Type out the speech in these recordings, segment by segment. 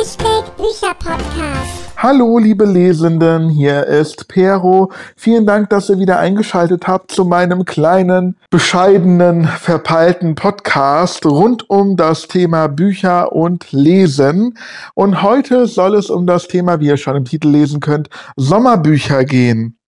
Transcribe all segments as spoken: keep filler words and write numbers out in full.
Hashtag Bücherpodcast. Hallo liebe Lesenden, hier ist Pero. Vielen Dank, dass ihr wieder eingeschaltet habt zu meinem kleinen, bescheidenen, verpeilten Podcast rund um das Thema Bücher und Lesen. Und heute soll es um das Thema, wie ihr schon im Titel lesen könnt, Sommerbücher gehen.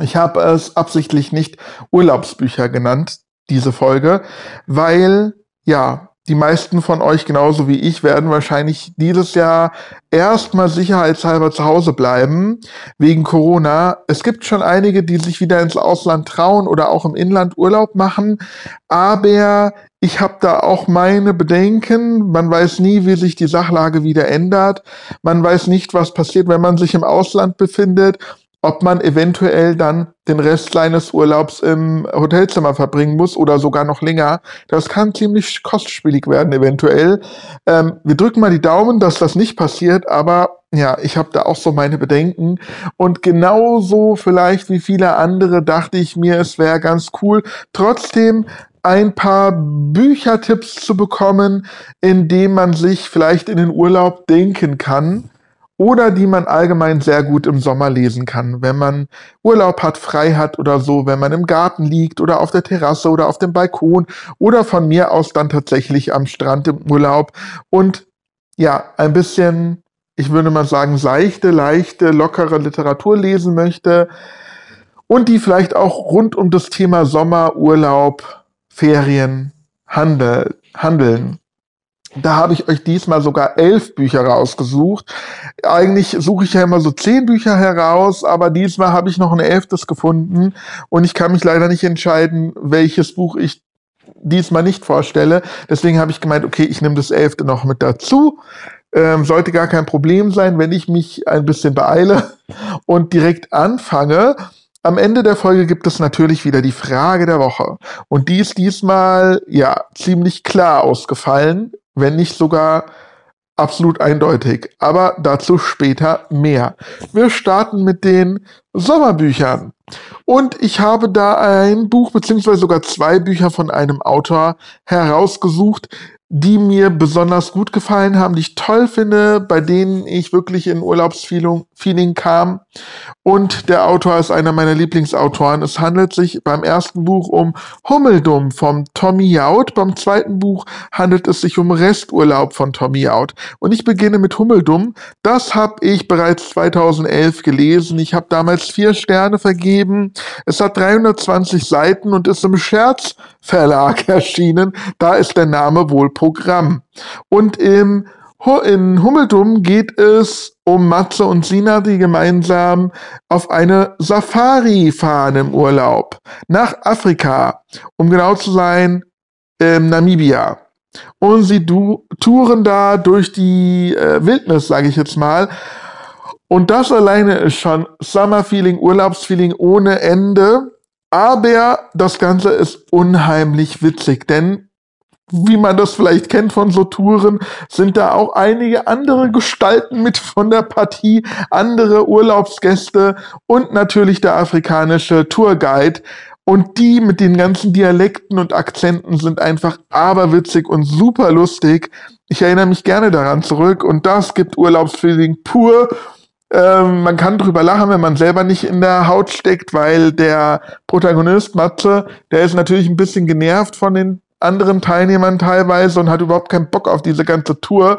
Ich habe es absichtlich nicht Urlaubsbücher genannt, diese Folge, weil, ja, die meisten von euch, genauso wie ich, werden wahrscheinlich dieses Jahr erstmal sicherheitshalber zu Hause bleiben, wegen Corona. Es gibt schon einige, die sich wieder ins Ausland trauen oder auch im Inland Urlaub machen, aber ich habe da auch meine Bedenken. Man weiß nie, wie sich die Sachlage wieder ändert. Man weiß nicht, was passiert, wenn man sich im Ausland befindet, ob man eventuell dann den Rest seines Urlaubs im Hotelzimmer verbringen muss oder sogar noch länger. Das kann ziemlich kostspielig werden eventuell. Ähm, wir drücken mal die Daumen, dass das nicht passiert, aber ja, ich habe da auch so meine Bedenken. Und genauso vielleicht wie viele andere dachte ich mir, es wäre ganz cool, trotzdem ein paar Büchertipps zu bekommen, indem man sich vielleicht in den Urlaub denken kann. Oder die man allgemein sehr gut im Sommer lesen kann, wenn man Urlaub hat, frei hat oder so, wenn man im Garten liegt oder auf der Terrasse oder auf dem Balkon oder von mir aus dann tatsächlich am Strand im Urlaub. Und ja, ein bisschen, ich würde mal sagen, seichte, leichte, lockere Literatur lesen möchte und die vielleicht auch rund um das Thema Sommer, Urlaub, Ferien handel, handeln. Da habe ich euch diesmal sogar elf Bücher rausgesucht. Eigentlich suche ich ja immer so zehn Bücher heraus, aber diesmal habe ich noch ein elftes gefunden und ich kann mich leider nicht entscheiden, welches Buch ich diesmal nicht vorstelle. Deswegen habe ich gemeint, okay, ich nehme das elfte noch mit dazu. Ähm, sollte gar kein Problem sein, wenn ich mich ein bisschen beeile und direkt anfange. Am Ende der Folge gibt es natürlich wieder die Frage der Woche. Und die ist diesmal, ja, ziemlich klar ausgefallen, wenn nicht sogar absolut eindeutig. Aber dazu später mehr. Wir starten mit den Sommerbüchern. Und ich habe da ein Buch, beziehungsweise sogar zwei Bücher von einem Autor herausgesucht, die mir besonders gut gefallen haben, die ich toll finde, bei denen ich wirklich in Urlaubsfeeling kam. Und der Autor ist einer meiner Lieblingsautoren. Es handelt sich beim ersten Buch um Hummeldum vom Tommy Jaud. Beim zweiten Buch handelt es sich um Resturlaub von Tommy Jaud. Und ich beginne mit Hummeldum. Das habe ich bereits zweitausendelf gelesen. Ich habe damals vier Sterne vergeben. Es hat dreihundertzwanzig Seiten und ist im Scherz Verlag erschienen. Da ist der Name wohl Programm. Und im, in Hummeldum geht es um Matze und Sina, die gemeinsam auf eine Safari fahren im Urlaub. Nach Afrika, um genau zu sein, ähm, Namibia. Und sie du- touren da durch die äh, Wildnis, sage ich jetzt mal. Und das alleine ist schon Summer-Feeling, Urlaubsfeeling ohne Ende. Aber das Ganze ist unheimlich witzig, denn wie man das vielleicht kennt von so Touren, sind da auch einige andere Gestalten mit von der Partie, andere Urlaubsgäste und natürlich der afrikanische Tourguide. Und die mit den ganzen Dialekten und Akzenten sind einfach aberwitzig und super lustig. Ich erinnere mich gerne daran zurück und das gibt Urlaubsfeeling pur. Ähm, man kann drüber lachen, wenn man selber nicht in der Haut steckt, weil der Protagonist Matze, der ist natürlich ein bisschen genervt von den anderen Teilnehmern teilweise und hat überhaupt keinen Bock auf diese ganze Tour.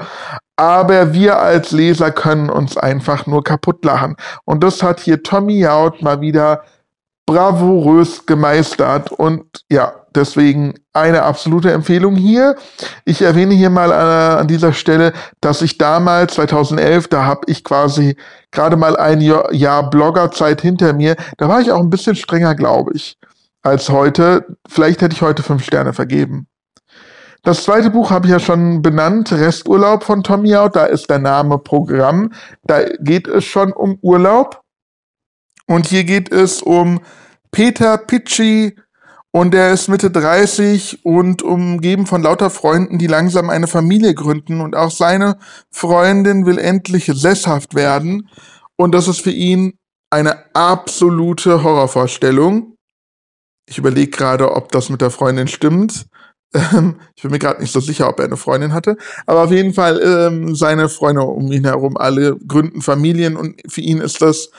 Aber wir als Leser können uns einfach nur kaputt lachen. Und das hat hier Tommy Jaud mal wieder bravourös gemeistert. Und ja, deswegen eine absolute Empfehlung hier. Ich erwähne hier mal äh, an dieser Stelle, dass ich damals, zweitausendelf, da habe ich quasi gerade mal ein Jahr, Jahr Bloggerzeit hinter mir. Da war ich auch ein bisschen strenger, glaube ich, als heute. Vielleicht hätte ich heute fünf Sterne vergeben. Das zweite Buch habe ich ja schon benannt, Resturlaub von Tommy Jaud. Da ist der Name Programm. Da geht es schon um Urlaub. Und hier geht es um Peter Pitschi und der ist Mitte dreißig und umgeben von lauter Freunden, die langsam eine Familie gründen. Und auch seine Freundin will endlich sesshaft werden. Und das ist für ihn eine absolute Horrorvorstellung. Ich überlege gerade, ob das mit der Freundin stimmt. Ähm, ich bin mir gerade nicht so sicher, ob er eine Freundin hatte. Aber auf jeden Fall, ähm, seine Freunde um ihn herum alle gründen Familien. Und für ihn ist das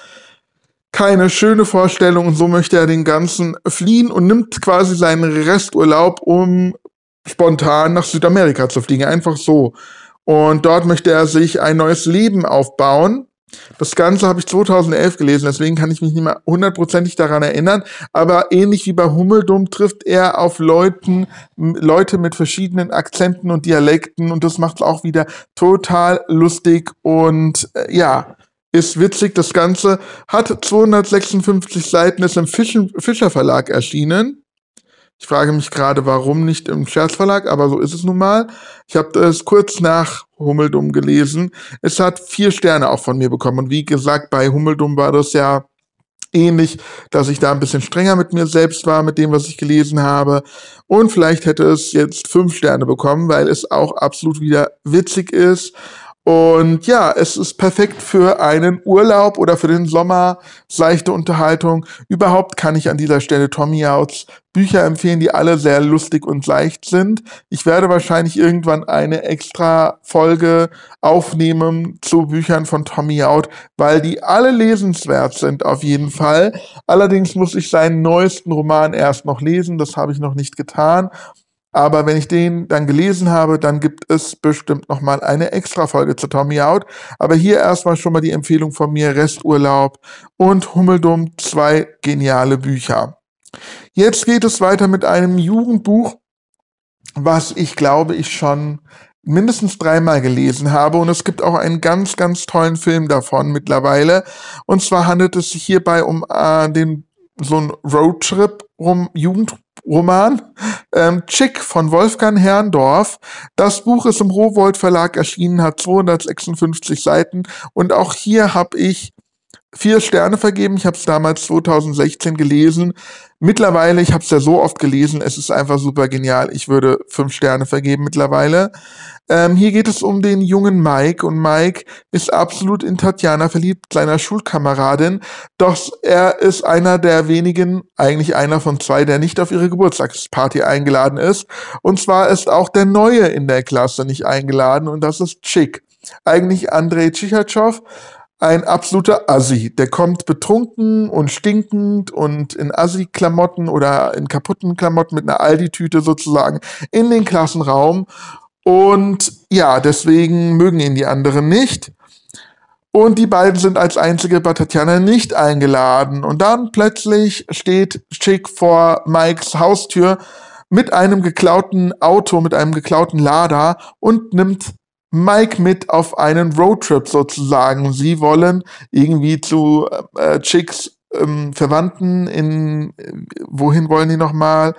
keine schöne Vorstellung. Und so möchte er den Ganzen fliehen und nimmt quasi seinen Resturlaub, um spontan nach Südamerika zu fliegen. Einfach so. Und dort möchte er sich ein neues Leben aufbauen. Das Ganze habe ich zweitausendelf gelesen, deswegen kann ich mich nicht mehr hundertprozentig daran erinnern. Aber ähnlich wie bei Hummeldum trifft er auf Leuten, Leute mit verschiedenen Akzenten und Dialekten. Und das macht es auch wieder total lustig und äh, ja, ist witzig. Das Ganze hat zweihundertsechsundfünfzig Seiten, ist im Fischer Verlag erschienen. Ich frage mich gerade, warum nicht im Scherzverlag, aber so ist es nun mal. Ich habe es kurz nach Hummeldum gelesen. Es hat vier Sterne auch von mir bekommen. Und wie gesagt, bei Hummeldum war das ja ähnlich, dass ich da ein bisschen strenger mit mir selbst war, mit dem, was ich gelesen habe. Und vielleicht hätte es jetzt fünf Sterne bekommen, weil es auch absolut wieder witzig ist. Und ja, es ist perfekt für einen Urlaub oder für den Sommer, seichte Unterhaltung. Überhaupt kann ich an dieser Stelle Tommy Jauds Bücher empfehlen, die alle sehr lustig und leicht sind. Ich werde wahrscheinlich irgendwann eine extra Folge aufnehmen zu Büchern von Tommy Jaud, weil die alle lesenswert sind auf jeden Fall. Allerdings muss ich seinen neuesten Roman erst noch lesen, das habe ich noch nicht getan. Aber wenn ich den dann gelesen habe, dann gibt es bestimmt nochmal eine Extra-Folge zu Tommy Jaud. Aber hier erstmal schon mal die Empfehlung von mir, Resturlaub und Hummeldum, zwei geniale Bücher. Jetzt geht es weiter mit einem Jugendbuch, was ich glaube ich schon mindestens dreimal gelesen habe. Und es gibt auch einen ganz, ganz tollen Film davon mittlerweile. Und zwar handelt es sich hierbei um äh, den, so einen Roadtrip-Jugendbuch. Roman ähm, Chick von Wolfgang Herrndorf. Das Buch ist im Rowohlt Verlag erschienen, hat zweihundertsechsundfünfzig Seiten und auch hier habe ich vier Sterne vergeben. Ich habe es damals zweitausendsechzehn gelesen. Mittlerweile, ich habe es ja so oft gelesen, es ist einfach super genial. Ich würde fünf Sterne vergeben mittlerweile. Ähm, hier geht es um den jungen Mike und Mike ist absolut in Tatjana verliebt, seiner Schulkameradin. Doch er ist einer der wenigen, eigentlich einer von zwei, der nicht auf ihre Geburtstagsparty eingeladen ist. Und zwar ist auch der Neue in der Klasse nicht eingeladen und das ist Chick. Eigentlich Andrei Tschichatschow. Ein absoluter Assi. Der kommt betrunken und stinkend und in Assi-Klamotten oder in kaputten Klamotten mit einer Aldi-Tüte sozusagen in den Klassenraum. Und ja, deswegen mögen ihn die anderen nicht. Und die beiden sind als einzige bei Tatjana nicht eingeladen. Und dann plötzlich steht Chick vor Mikes Haustür mit einem geklauten Auto, mit einem geklauten Lada und nimmt Mike mit auf einen Roadtrip sozusagen. Sie wollen irgendwie zu äh, Chicks ähm, Verwandten in, äh, wohin wollen die nochmal?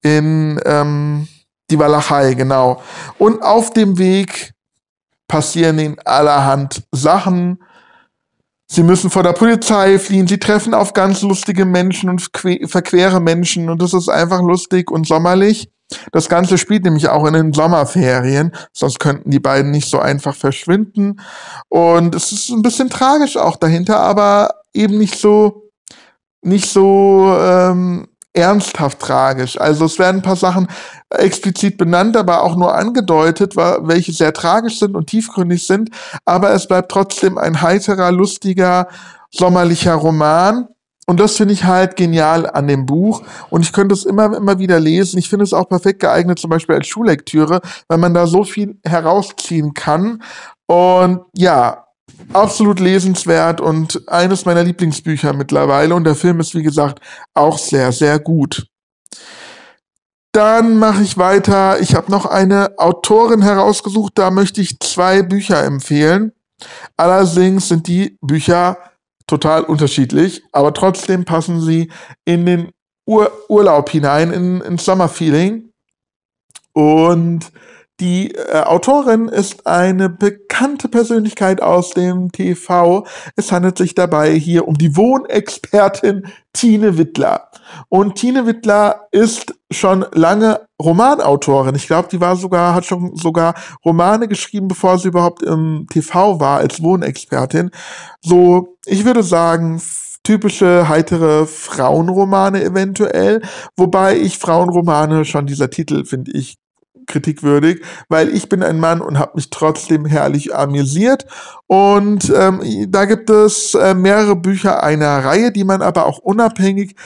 In ähm, die Walachei, genau. Und auf dem Weg passieren ihnen allerhand Sachen. Sie müssen vor der Polizei fliehen, sie treffen auf ganz lustige Menschen und verquere Menschen und das ist einfach lustig und sommerlich. Das Ganze spielt nämlich auch in den Sommerferien, sonst könnten die beiden nicht so einfach verschwinden. Und es ist ein bisschen tragisch auch dahinter, aber eben nicht so, nicht so ähm, ernsthaft tragisch. Also es werden ein paar Sachen explizit benannt, aber auch nur angedeutet, welche sehr tragisch sind und tiefgründig sind. Aber es bleibt trotzdem ein heiterer, lustiger, sommerlicher Roman. Und das finde ich halt genial an dem Buch. Und ich könnte es immer, immer wieder lesen. Ich finde es auch perfekt geeignet, zum Beispiel als Schullektüre, weil man da so viel herausziehen kann. Und ja, absolut lesenswert und eines meiner Lieblingsbücher mittlerweile. Und der Film ist, wie gesagt, auch sehr, sehr gut. Dann mache ich weiter. Ich habe noch eine Autorin herausgesucht. Da möchte ich zwei Bücher empfehlen. Allerdings sind die Bücher total unterschiedlich, aber trotzdem passen sie in den Ur- Urlaub hinein, in, in Summer-Feeling. Und die äh, Autorin ist eine bekannte Persönlichkeit aus dem T V. Es handelt sich dabei hier um die Wohnexpertin Tine Wittler. Und Tine Wittler ist schon lange Romanautorin. Ich glaube, die war sogar, hat schon sogar Romane geschrieben, bevor sie überhaupt im T V war als Wohnexpertin. So, ich würde sagen, typische heitere Frauenromane eventuell, wobei ich Frauenromane, schon dieser Titel finde ich kritikwürdig, weil ich bin ein Mann und habe mich trotzdem herrlich amüsiert. Und ähm, da gibt es äh, mehrere Bücher einer Reihe, die man aber auch unabhängig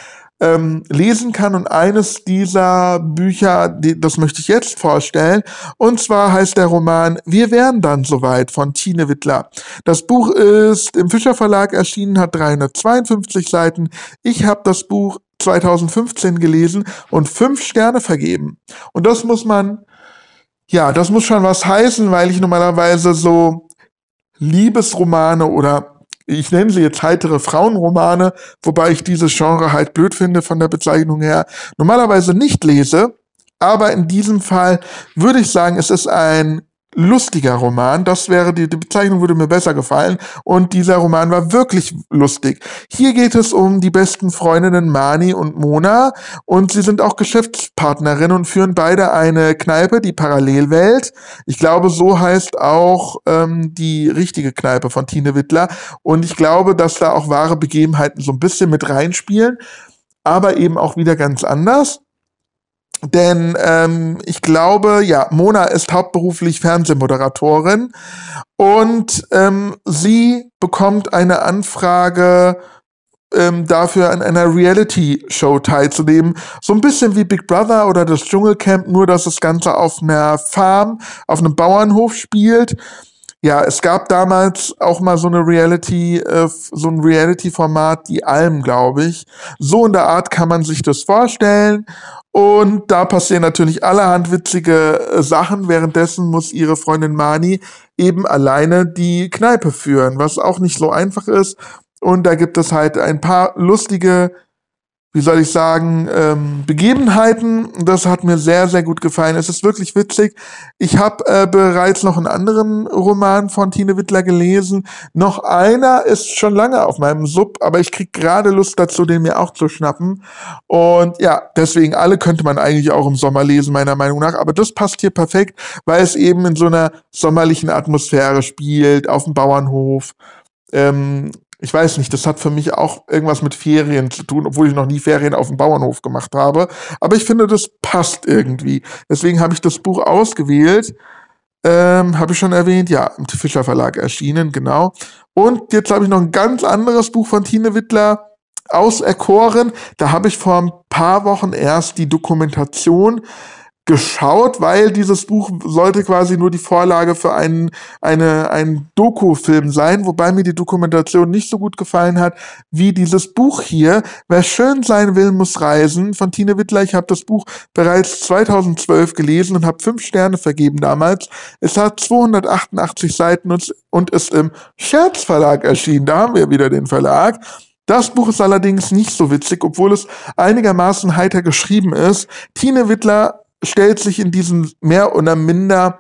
ähm, lesen kann. Und eines dieser Bücher, die, das möchte ich jetzt vorstellen, und zwar heißt der Roman Wir wären dann soweit von Tine Wittler. Das Buch ist im Fischer Verlag erschienen, hat dreihundertzweiundfünfzig Seiten. Ich habe das Buch zweitausendfünfzehn gelesen und fünf Sterne vergeben. Und das muss man, ja, das muss schon was heißen, weil ich normalerweise so Liebesromane oder ich nenne sie jetzt heitere Frauenromane, wobei ich dieses Genre halt blöd finde von der Bezeichnung her, normalerweise nicht lese. Aber in diesem Fall würde ich sagen, es ist ein lustiger Roman, das wäre, die, die Bezeichnung würde mir besser gefallen, und dieser Roman war wirklich lustig. Hier geht es um die besten Freundinnen Mani und Mona, und sie sind auch Geschäftspartnerinnen und führen beide eine Kneipe, die Parallelwelt. Ich glaube, so heißt auch ähm, die richtige Kneipe von Tine Wittler, und ich glaube, dass da auch wahre Begebenheiten so ein bisschen mit reinspielen, aber eben auch wieder ganz anders. Denn ähm, ich glaube, ja, Mona ist hauptberuflich Fernsehmoderatorin, und ähm, sie bekommt eine Anfrage ähm, dafür, an einer Reality-Show teilzunehmen. So ein bisschen wie Big Brother oder das Dschungelcamp, nur dass das Ganze auf einer Farm, auf einem Bauernhof spielt. Ja, es gab damals auch mal so eine Reality, äh, so ein Reality-Format, die Alm, glaube ich. So in der Art kann man sich das vorstellen. Und da passieren natürlich allerhand witzige äh, Sachen. Währenddessen muss ihre Freundin Mani eben alleine die Kneipe führen, was auch nicht so einfach ist. Und da gibt es halt ein paar lustige, wie soll ich sagen, ähm, Begebenheiten. Das hat mir sehr, sehr gut gefallen. Es ist wirklich witzig. Ich habe äh, bereits noch einen anderen Roman von Tine Wittler gelesen. Noch einer ist schon lange auf meinem Sub, aber ich kriege gerade Lust dazu, den mir auch zu schnappen. Und ja, deswegen, alle könnte man eigentlich auch im Sommer lesen, meiner Meinung nach. Aber das passt hier perfekt, weil es eben in so einer sommerlichen Atmosphäre spielt, auf dem Bauernhof. Ähm, Ich weiß nicht, das hat für mich auch irgendwas mit Ferien zu tun, obwohl ich noch nie Ferien auf dem Bauernhof gemacht habe. Aber ich finde, das passt irgendwie. Deswegen habe ich das Buch ausgewählt. Ähm, habe ich schon erwähnt? Ja, im Fischer Verlag erschienen, genau. Und jetzt habe ich noch ein ganz anderes Buch von Tine Wittler auserkoren. Da habe ich vor ein paar Wochen erst die Dokumentation geschaut, weil dieses Buch sollte quasi nur die Vorlage für einen eine einen Doku-Film sein, wobei mir die Dokumentation nicht so gut gefallen hat wie dieses Buch hier. Wer schön sein will, muss reisen von Tine Wittler. Ich habe das Buch bereits zweitausendzwölf gelesen und habe fünf Sterne vergeben damals. Es hat zweihundertachtundachtzig Seiten und, und ist im Scherz Verlag erschienen. Da haben wir wieder den Verlag. Das Buch ist allerdings nicht so witzig, obwohl es einigermaßen heiter geschrieben ist. Tine Wittler stellt sich in diesem mehr oder minder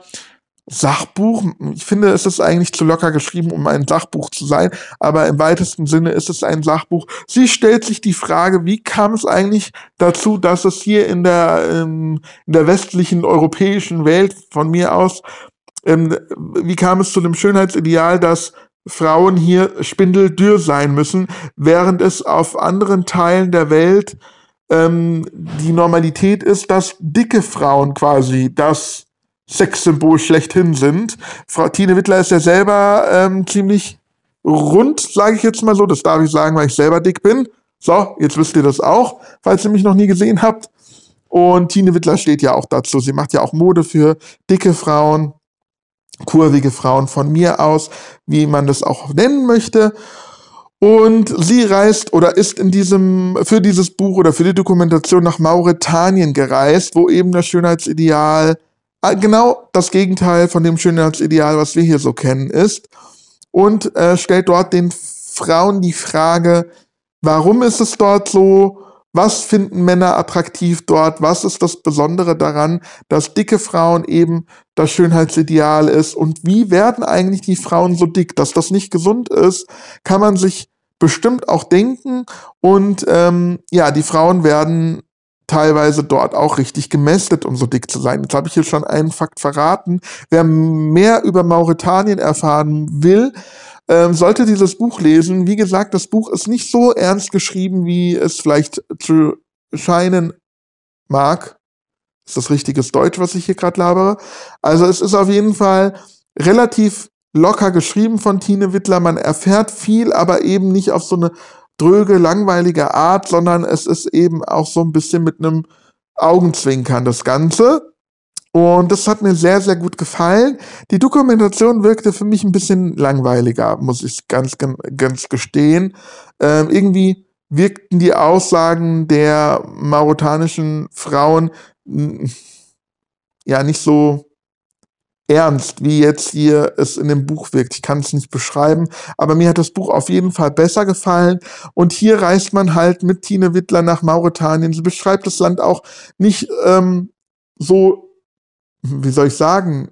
Sachbuch, ich finde, es ist eigentlich zu locker geschrieben, um ein Sachbuch zu sein, aber im weitesten Sinne ist es ein Sachbuch. Sie stellt sich die Frage, wie kam es eigentlich dazu, dass es hier in der, ähm, in der westlichen europäischen Welt, von mir aus, ähm, wie kam es zu dem Schönheitsideal, dass Frauen hier spindeldürr sein müssen, während es auf anderen Teilen der Welt die Normalität ist, dass dicke Frauen quasi das Sexsymbol schlechthin sind. Frau Tine Wittler ist ja selber ähm, ziemlich rund, sage ich jetzt mal so. Das darf ich sagen, weil ich selber dick bin. So, jetzt wisst ihr das auch, falls ihr mich noch nie gesehen habt. Und Tine Wittler steht ja auch dazu. Sie macht ja auch Mode für dicke Frauen, kurvige Frauen von mir aus, wie man das auch nennen möchte. Und sie reist oder ist in diesem, für dieses Buch oder für die Dokumentation nach Mauretanien gereist, wo eben das Schönheitsideal, genau das Gegenteil von dem Schönheitsideal, was wir hier so kennen, ist. Und äh, stellt dort den Frauen die Frage, warum ist es dort so? Was finden Männer attraktiv dort? Was ist das Besondere daran, dass dicke Frauen eben das Schönheitsideal ist? Und wie werden eigentlich die Frauen so dick? Dass das nicht gesund ist, kann man sich bestimmt auch denken. Und ähm, ja, die Frauen werden teilweise dort auch richtig gemästet, um so dick zu sein. Jetzt habe ich hier schon einen Fakt verraten. Wer mehr über Mauretanien erfahren will, Ähm, sollte dieses Buch lesen. Wie gesagt, das Buch ist nicht so ernst geschrieben, wie es vielleicht zu scheinen mag. Ist das richtiges Deutsch, was ich hier gerade labere? Also es ist auf jeden Fall relativ locker geschrieben von Tine Wittler. Man erfährt viel, aber eben nicht auf so eine dröge, langweilige Art, sondern es ist eben auch so ein bisschen mit einem Augenzwinkern das Ganze. Und das hat mir sehr, sehr gut gefallen. Die Dokumentation wirkte für mich ein bisschen langweiliger, muss ich ganz, ganz gestehen. Ähm, irgendwie wirkten die Aussagen der mauretanischen Frauen ja nicht so ernst, wie jetzt hier es in dem Buch wirkt. Ich kann es nicht beschreiben, aber mir hat das Buch auf jeden Fall besser gefallen. Und hier reist man halt mit Tine Wittler nach Mauretanien. Sie beschreibt das Land auch nicht ähm, so, wie soll ich sagen,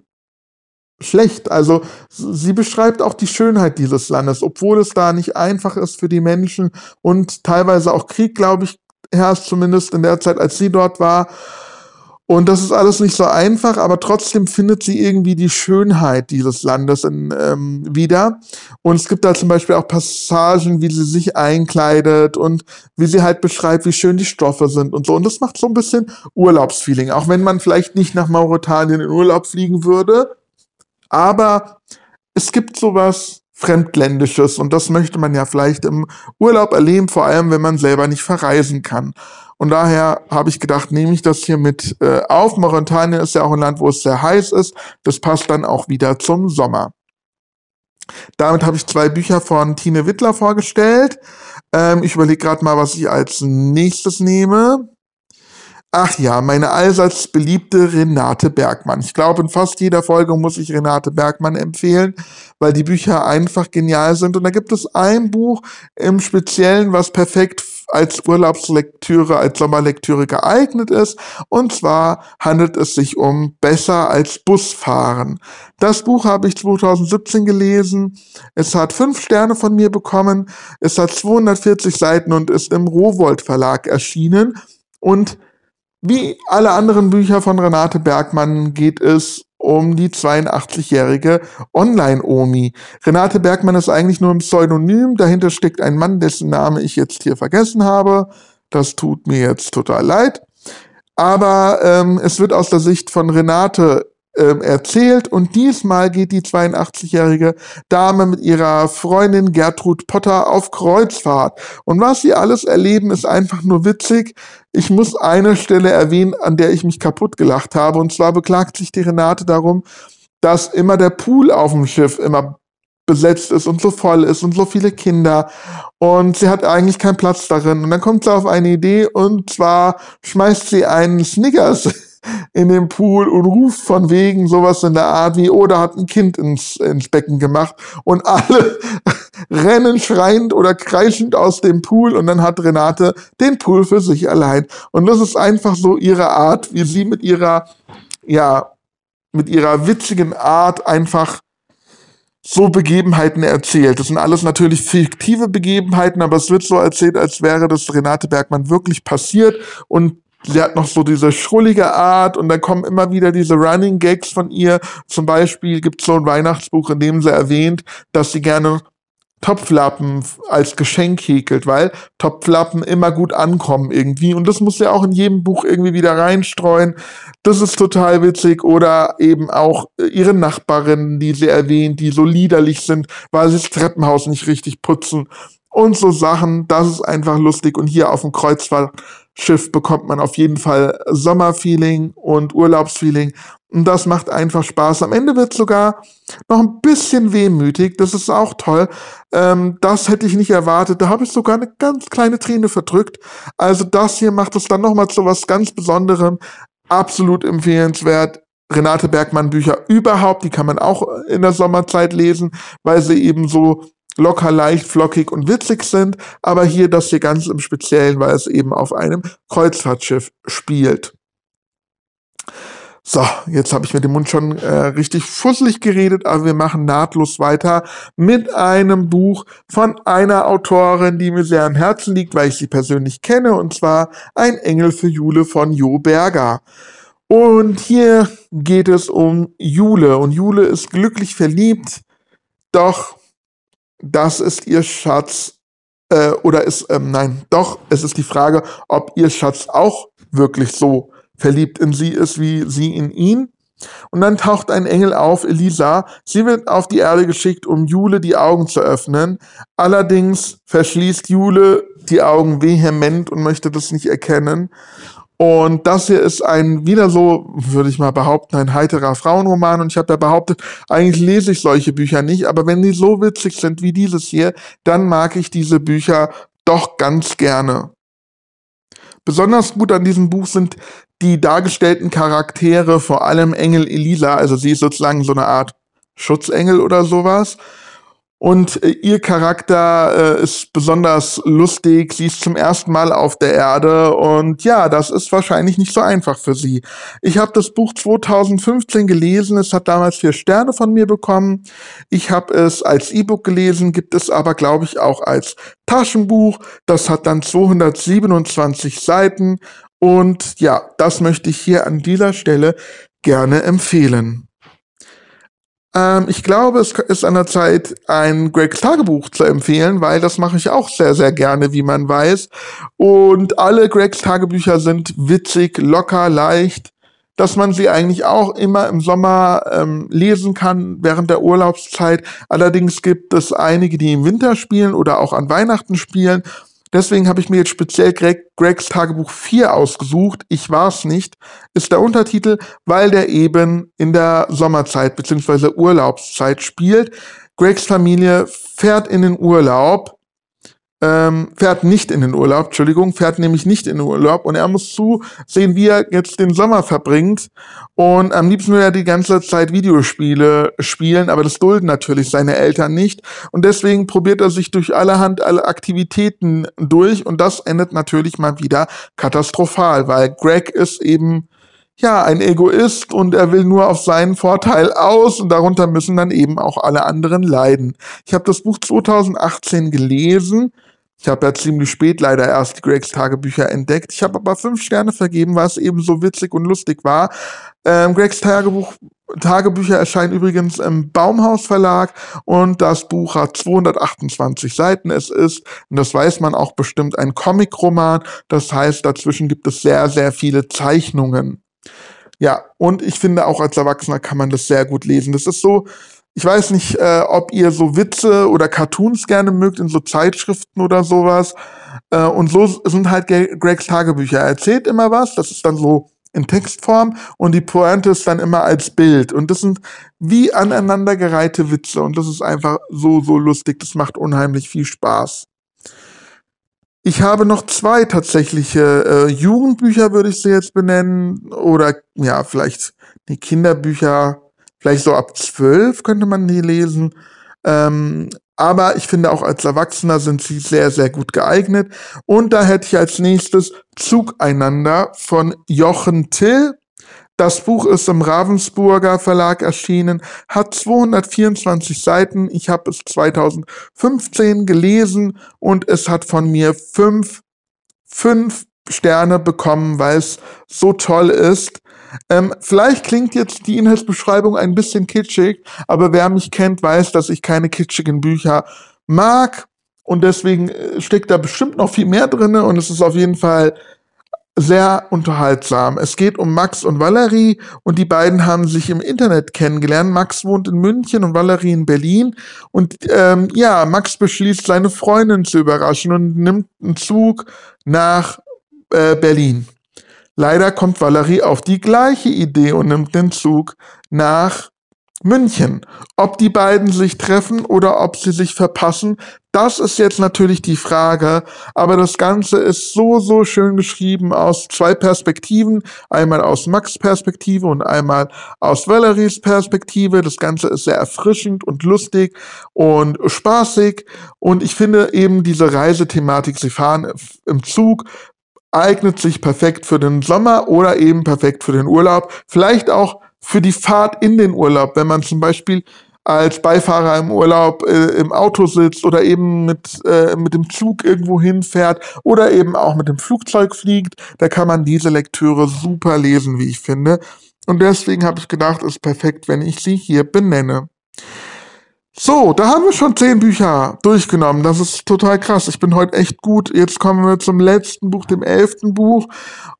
schlecht. Also sie beschreibt auch die Schönheit dieses Landes, obwohl es da nicht einfach ist für die Menschen und teilweise auch Krieg, glaube ich, herrscht, zumindest in der Zeit, als sie dort war. Und das ist alles nicht so einfach, aber trotzdem findet sie irgendwie die Schönheit dieses Landes in, ähm, wieder. Und es gibt da zum Beispiel auch Passagen, wie sie sich einkleidet und wie sie halt beschreibt, wie schön die Stoffe sind und so. Und das macht so ein bisschen Urlaubsfeeling, auch wenn man vielleicht nicht nach Mauretanien in Urlaub fliegen würde. Aber es gibt sowas Fremdländisches und das möchte man ja vielleicht im Urlaub erleben, vor allem wenn man selber nicht verreisen kann. Und daher habe ich gedacht, nehme ich das hier mit äh, auf. Mauretanien ist ja auch ein Land, wo es sehr heiß ist. Das passt dann auch wieder zum Sommer. Damit habe ich zwei Bücher von Tine Wittler vorgestellt. Ähm, ich überlege gerade mal, was ich als nächstes nehme. Ach ja, meine allseits beliebte Renate Bergmann. Ich glaube, in fast jeder Folge muss ich Renate Bergmann empfehlen, weil die Bücher einfach genial sind. Und da gibt es ein Buch im Speziellen, was perfekt als Urlaubslektüre, als Sommerlektüre geeignet ist. Und zwar handelt es sich um Besser als Busfahren. Das Buch habe ich zweitausendsiebzehn gelesen. Es hat fünf Sterne von mir bekommen. Es hat zweihundertvierzig Seiten und ist im Rowohlt Verlag erschienen. Und wie alle anderen Bücher von Renate Bergmann geht es um die zweiundachtzigjährige Online-Omi. Renate Bergmann ist eigentlich nur ein Pseudonym. Dahinter steckt ein Mann, dessen Name ich jetzt hier vergessen habe. Das tut mir jetzt total leid. Aber ähm, es wird aus der Sicht von Renate äh, erzählt. Und diesmal geht die zweiundachtzigjährige Dame mit ihrer Freundin Gertrud Potter auf Kreuzfahrt. Und was sie alles erleben, ist einfach nur witzig. Ich muss eine Stelle erwähnen, an der ich mich kaputt gelacht habe. Und zwar beklagt sich die Renate darum, dass immer der Pool auf dem Schiff immer besetzt ist und so voll ist und so viele Kinder. Und sie hat eigentlich keinen Platz darin. Und dann kommt sie auf eine Idee, und zwar schmeißt sie einen Snickers in den Pool und ruft von wegen sowas in der Art wie, oh, da hat ein Kind ins, ins Becken gemacht. Und alle rennen schreiend oder kreischend aus dem Pool, und dann hat Renate den Pool für sich allein. Und das ist einfach so ihre Art, wie sie mit ihrer, ja, mit ihrer witzigen Art einfach so Begebenheiten erzählt. Das sind alles natürlich fiktive Begebenheiten, aber es wird so erzählt, als wäre das Renate Bergmann wirklich passiert, und sie hat noch so diese schrullige Art, und dann kommen immer wieder diese Running Gags von ihr. Zum Beispiel gibt es so ein Weihnachtsbuch, in dem sie erwähnt, dass sie gerne Topflappen als Geschenk häkelt, weil Topflappen immer gut ankommen irgendwie. Und das muss ja auch in jedem Buch irgendwie wieder reinstreuen. Das ist total witzig. Oder eben auch ihre Nachbarinnen, die sie erwähnt, die so liederlich sind, weil sie das Treppenhaus nicht richtig putzen. Und so Sachen, das ist einfach lustig. Und hier auf dem Kreuzfahrtschiff bekommt man auf jeden Fall Sommerfeeling und Urlaubsfeeling. Und das macht einfach Spaß. Am Ende wird sogar noch ein bisschen wehmütig. Das ist auch toll. Ähm, das hätte ich nicht erwartet. Da habe ich sogar eine ganz kleine Träne verdrückt. Also das hier macht es dann nochmal zu was ganz Besonderem. Absolut empfehlenswert. Renate Bergmann Bücher überhaupt, die kann man auch in der Sommerzeit lesen, weil sie eben so locker, leicht, flockig und witzig sind. Aber hier das hier ganz im Speziellen, weil es eben auf einem Kreuzfahrtschiff spielt. So, jetzt habe ich mit dem Mund schon äh, richtig fusselig geredet, aber wir machen nahtlos weiter mit einem Buch von einer Autorin, die mir sehr am Herzen liegt, weil ich sie persönlich kenne, und zwar Ein Engel für Jule von Jo Berger. Und hier geht es um Jule, und Jule ist glücklich verliebt, doch Das ist ihr Schatz. Äh, oder ist, ähm, nein, doch, es ist die Frage, ob ihr Schatz auch wirklich so verliebt in sie ist, wie sie in ihn. Und dann taucht ein Engel auf, Elisa. Sie wird auf die Erde geschickt, um Jule die Augen zu öffnen. Allerdings verschließt Jule die Augen vehement und möchte das nicht erkennen. Und das hier ist ein, wieder so, würde ich mal behaupten, ein heiterer Frauenroman. Und ich habe da behauptet, eigentlich lese ich solche Bücher nicht, aber wenn die so witzig sind wie dieses hier, dann mag ich diese Bücher doch ganz gerne. Besonders gut an diesem Buch sind die dargestellten Charaktere, vor allem Engel Elisa, also sie ist sozusagen so eine Art Schutzengel oder sowas. Und äh, ihr Charakter äh, ist besonders lustig, sie ist zum ersten Mal auf der Erde und ja, das ist wahrscheinlich nicht so einfach für sie. Ich habe das Buch zweitausendfünfzehn gelesen, es hat damals vier Sterne von mir bekommen. Ich habe es als E-Book gelesen, gibt es aber, glaube ich, auch als Taschenbuch. Das hat dann zweihundertsiebenundzwanzig Seiten und ja, das möchte ich hier an dieser Stelle gerne empfehlen. Ich glaube, es ist an der Zeit, ein Gregs Tagebuch zu empfehlen, weil das mache ich auch sehr, sehr gerne, wie man weiß. Und alle Gregs Tagebücher sind witzig, locker, leicht, dass man sie eigentlich auch immer im Sommer ähm, lesen kann, während der Urlaubszeit. Allerdings gibt es einige, die im Winter spielen oder auch an Weihnachten spielen. Deswegen habe ich mir jetzt speziell Greg, Gregs Tagebuch vier ausgesucht. Ich war's nicht, ist der Untertitel, weil der eben in der Sommerzeit bzw. Urlaubszeit spielt. Gregs Familie fährt in den Urlaub, ähm, fährt nicht in den Urlaub, Entschuldigung, fährt nämlich nicht in den Urlaub und er muss zusehen, wie er jetzt den Sommer verbringt. Und am liebsten will er die ganze Zeit Videospiele spielen, aber das dulden natürlich seine Eltern nicht. Und deswegen probiert er sich durch allerhand alle Aktivitäten durch. Und das endet natürlich mal wieder katastrophal, weil Greg ist eben, ja, ein Egoist und er will nur auf seinen Vorteil aus. Und darunter müssen dann eben auch alle anderen leiden. Ich habe das Buch zweitausendachtzehn gelesen. Ich habe ja ziemlich spät leider erst die Gregs Tagebücher entdeckt. Ich habe aber fünf Sterne vergeben, weil es eben so witzig und lustig war. Ähm, Gregs Tagebuch, Tagebücher erscheinen übrigens im Baumhaus Verlag und das Buch hat zweihundertachtundzwanzig Seiten. Es ist, und das weiß man auch bestimmt, ein Comicroman. Das heißt, dazwischen gibt es sehr, sehr viele Zeichnungen. Ja, und ich finde auch als Erwachsener kann man das sehr gut lesen. Das ist so... Ich weiß nicht, äh, ob ihr so Witze oder Cartoons gerne mögt in so Zeitschriften oder sowas. Äh, und so sind halt Gregs Tagebücher. Er erzählt immer was, das ist dann so in Textform und die Pointe ist dann immer als Bild. Und das sind wie aneinandergereihte Witze und das ist einfach so, so lustig. Das macht unheimlich viel Spaß. Ich habe noch zwei tatsächliche äh, Jugendbücher, würde ich sie jetzt benennen. Oder ja, vielleicht die Kinderbücher. Vielleicht so ab zwölf könnte man die lesen. Ähm, aber ich finde auch als Erwachsener sind sie sehr, sehr gut geeignet. Und da hätte ich als nächstes Zugeinander von Jochen Till. Das Buch ist im Ravensburger Verlag erschienen, hat zweihundertvierundzwanzig Seiten. Ich habe es zweitausendfünfzehn gelesen und es hat von mir fünf, fünf Sterne bekommen, weil es so toll ist. Ähm, vielleicht klingt jetzt die Inhaltsbeschreibung ein bisschen kitschig, aber wer mich kennt, weiß, dass ich keine kitschigen Bücher mag und deswegen steckt da bestimmt noch viel mehr drin und es ist auf jeden Fall sehr unterhaltsam. Es geht um Max und Valerie und die beiden haben sich im Internet kennengelernt. Max wohnt in München und Valerie in Berlin und ähm, ja, Max beschließt, seine Freundin zu überraschen und nimmt einen Zug nach äh, Berlin. Leider kommt Valerie auf die gleiche Idee und nimmt den Zug nach München. Ob die beiden sich treffen oder ob sie sich verpassen, das ist jetzt natürlich die Frage. Aber das Ganze ist so, so schön geschrieben aus zwei Perspektiven. Einmal aus Max' Perspektive und einmal aus Valeries Perspektive. Das Ganze ist sehr erfrischend und lustig und spaßig. Und ich finde eben diese Reisethematik, sie fahren im Zug, eignet sich perfekt für den Sommer oder eben perfekt für den Urlaub. Vielleicht auch für die Fahrt in den Urlaub, wenn man zum Beispiel als Beifahrer im Urlaub äh, im Auto sitzt oder eben mit, äh, mit dem Zug irgendwo hinfährt oder eben auch mit dem Flugzeug fliegt. Da kann man diese Lektüre super lesen, wie ich finde. Und deswegen habe ich gedacht, ist perfekt, wenn ich sie hier benenne. So, da haben wir schon zehn Bücher durchgenommen. Das ist total krass. Ich bin heute echt gut. Jetzt kommen wir zum letzten Buch, dem elften Buch.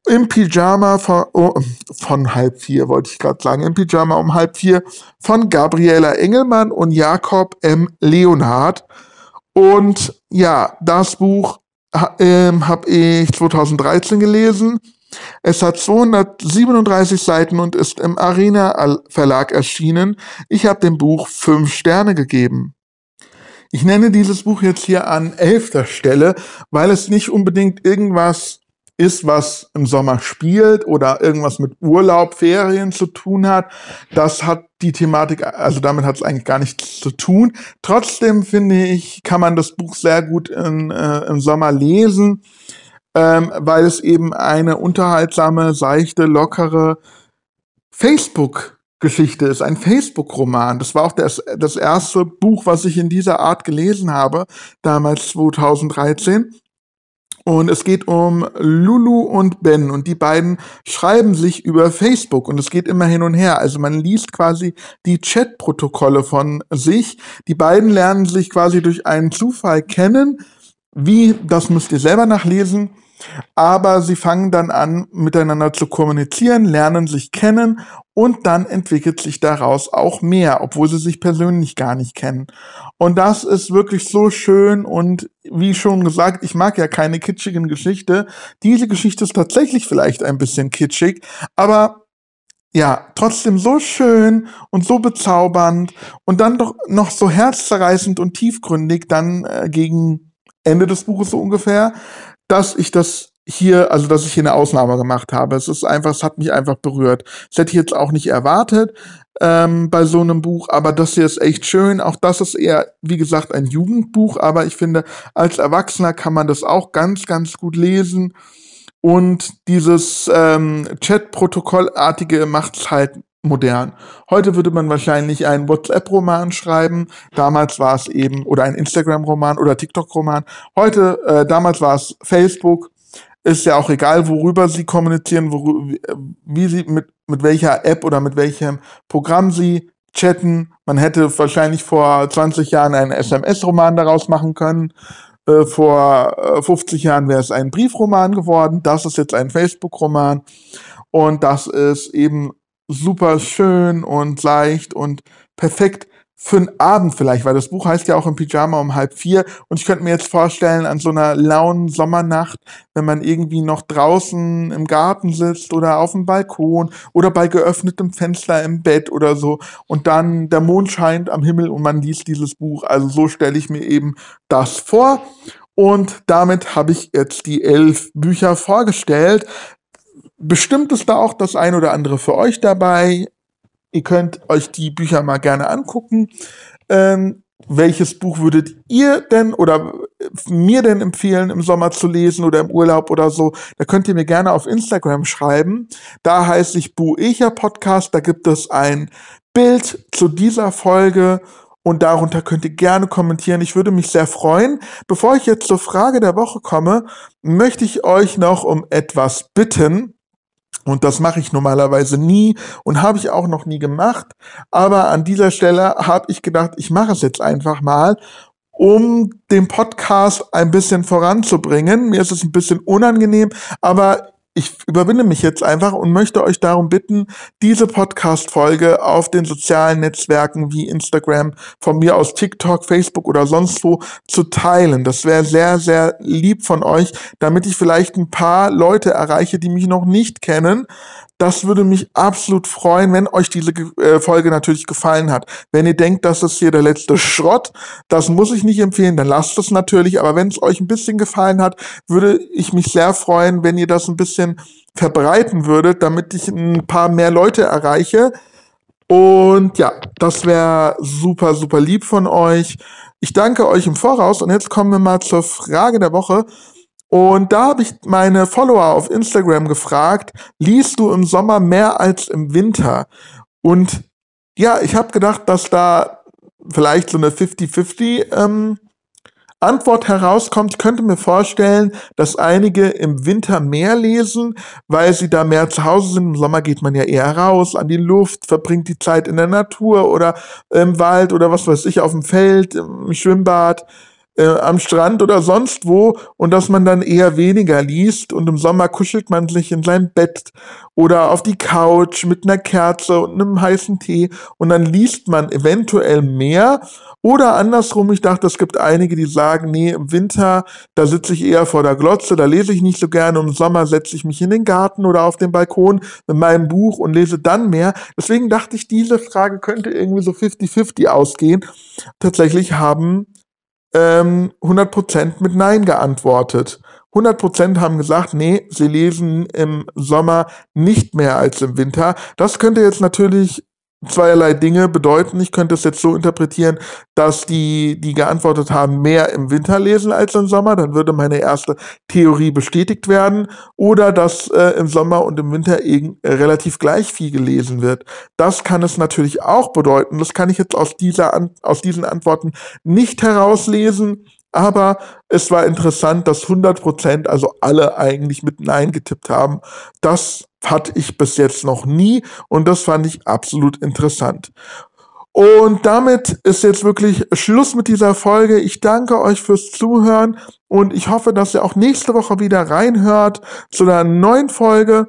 Im Pyjama von, oh, von halb vier, wollte ich gerade sagen. Im Pyjama um halb vier von Gabriela Engelmann und Jakob M. Leonhard. Und ja, das Buch äh, habe ich zwanzig dreizehn gelesen. Es hat zweihundertsiebenunddreißig Seiten und ist im Arena Verlag erschienen. Ich habe dem Buch fünf Sterne gegeben. Ich nenne dieses Buch jetzt hier an elfter Stelle, weil es nicht unbedingt irgendwas ist, was im Sommer spielt oder irgendwas mit Urlaub, Ferien zu tun hat. Das hat die Thematik, also damit hat es eigentlich gar nichts zu tun. Trotzdem finde ich, kann man das Buch sehr gut in, äh, im Sommer lesen. Ähm, weil es eben eine unterhaltsame, seichte, lockere Facebook-Geschichte ist, ein Facebook-Roman. Das war auch das, das erste Buch, was ich in dieser Art gelesen habe, damals zwanzig dreizehn. Und es geht um Lulu und Ben und die beiden schreiben sich über Facebook und es geht immer hin und her. Also man liest quasi die Chat-Protokolle von sich. Die beiden lernen sich quasi durch einen Zufall kennen. Wie, das müsst ihr selber nachlesen. Aber sie fangen dann an, miteinander zu kommunizieren, lernen sich kennen und dann entwickelt sich daraus auch mehr, obwohl sie sich persönlich gar nicht kennen. Und das ist wirklich so schön und wie schon gesagt, ich mag ja keine kitschigen Geschichten. Diese Geschichte ist tatsächlich vielleicht ein bisschen kitschig, aber ja, trotzdem so schön und so bezaubernd und dann doch noch so herzzerreißend und tiefgründig dann äh, gegen Ende des Buches so ungefähr, dass ich das hier, also dass ich hier eine Ausnahme gemacht habe. Es ist einfach, es hat mich einfach berührt. Das hätte ich jetzt auch nicht erwartet ähm, bei so einem Buch, aber das hier ist echt schön. Auch das ist eher, wie gesagt, ein Jugendbuch, aber ich finde, als Erwachsener kann man das auch ganz, ganz gut lesen und dieses ähm, Chat-Protokollartige macht es halt modern. Heute würde man wahrscheinlich einen WhatsApp-Roman schreiben, damals war es eben, oder einen Instagram-Roman oder TikTok-Roman. Heute, äh, damals war es Facebook, ist ja auch egal, worüber sie kommunizieren, worüber, wie sie, mit, mit welcher App oder mit welchem Programm sie chatten. Man hätte wahrscheinlich vor zwanzig Jahren einen S M S-Roman daraus machen können. Äh, vor fünfzig Jahren wäre es ein Briefroman geworden. Das ist jetzt ein Facebook-Roman. Und das ist eben super schön und leicht und perfekt für einen Abend vielleicht, weil das Buch heißt ja auch im Pyjama um halb vier und ich könnte mir jetzt vorstellen, an so einer lauen Sommernacht, wenn man irgendwie noch draußen im Garten sitzt oder auf dem Balkon oder bei geöffnetem Fenster im Bett oder so und dann der Mond scheint am Himmel und man liest dieses Buch, also so stelle ich mir eben das vor und damit habe ich jetzt die elf Bücher vorgestellt. Bestimmt ist da auch das ein oder andere für euch dabei. Ihr könnt euch die Bücher mal gerne angucken. Ähm, welches Buch würdet ihr denn oder mir denn empfehlen, im Sommer zu lesen oder im Urlaub oder so? Da könnt ihr mir gerne auf Instagram schreiben. Da heiße ich Buecher Podcast. Da gibt es ein Bild zu dieser Folge. Und darunter könnt ihr gerne kommentieren. Ich würde mich sehr freuen. Bevor ich jetzt zur Frage der Woche komme, möchte ich euch noch um etwas bitten. Und das mache ich normalerweise nie und habe ich auch noch nie gemacht. Aber an dieser Stelle habe ich gedacht, ich mache es jetzt einfach mal, um den Podcast ein bisschen voranzubringen. Mir ist es ein bisschen unangenehm, aber ich überwinde mich jetzt einfach und möchte euch darum bitten, diese Podcast-Folge auf den sozialen Netzwerken wie Instagram, von mir aus TikTok, Facebook oder sonst wo zu teilen. Das wäre sehr, sehr lieb von euch, damit ich vielleicht ein paar Leute erreiche, die mich noch nicht kennen. Das würde mich absolut freuen, wenn euch diese äh, Folge natürlich gefallen hat. Wenn ihr denkt, das ist hier der letzte Schrott, das muss ich nicht empfehlen, dann lasst es natürlich. Aber wenn es euch ein bisschen gefallen hat, würde ich mich sehr freuen, wenn ihr das ein bisschen verbreiten würdet, damit ich ein paar mehr Leute erreiche. Und ja, das wäre super, super lieb von euch. Ich danke euch im Voraus und jetzt kommen wir mal zur Frage der Woche. Und da habe ich meine Follower auf Instagram gefragt, liest du im Sommer mehr als im Winter? Und ja, ich habe gedacht, dass da vielleicht so eine fifty fifty ähm, Antwort herauskommt. Ich könnte mir vorstellen, dass einige im Winter mehr lesen, weil sie da mehr zu Hause sind. Im Sommer geht man ja eher raus, an die Luft, verbringt die Zeit in der Natur oder im Wald oder was weiß ich, auf dem Feld, im Schwimmbad, äh, am Strand oder sonst wo, und dass man dann eher weniger liest, und im Sommer kuschelt man sich in sein Bett oder auf die Couch mit einer Kerze und einem heißen Tee, und dann liest man eventuell mehr. Oder andersrum, ich dachte, es gibt einige, die sagen, nee, im Winter, da sitze ich eher vor der Glotze, da lese ich nicht so gerne, und im Sommer setze ich mich in den Garten oder auf den Balkon mit meinem Buch und lese dann mehr. Deswegen dachte ich, diese Frage könnte irgendwie so fifty fifty ausgehen. Tatsächlich haben ähm, hundert Prozent mit Nein geantwortet. hundert Prozent haben gesagt, nee, sie lesen im Sommer nicht mehr als im Winter. Das könnte jetzt natürlich zweierlei Dinge bedeuten. Ich könnte es jetzt so interpretieren, dass die, die geantwortet haben, mehr im Winter lesen als im Sommer. Dann würde meine erste Theorie bestätigt werden. Oder dass äh, im Sommer und im Winter eben relativ gleich viel gelesen wird. Das kann es natürlich auch bedeuten. Das kann ich jetzt aus dieser An- aus diesen Antworten nicht herauslesen. Aber es war interessant, dass hundert Prozent, also alle eigentlich mit Nein getippt haben. Das hatte ich bis jetzt noch nie, und das fand ich absolut interessant. Und damit ist jetzt wirklich Schluss mit dieser Folge. Ich danke euch fürs Zuhören, und ich hoffe, dass ihr auch nächste Woche wieder reinhört zu einer neuen Folge.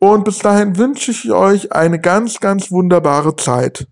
Und bis dahin wünsche ich euch eine ganz, ganz wunderbare Zeit.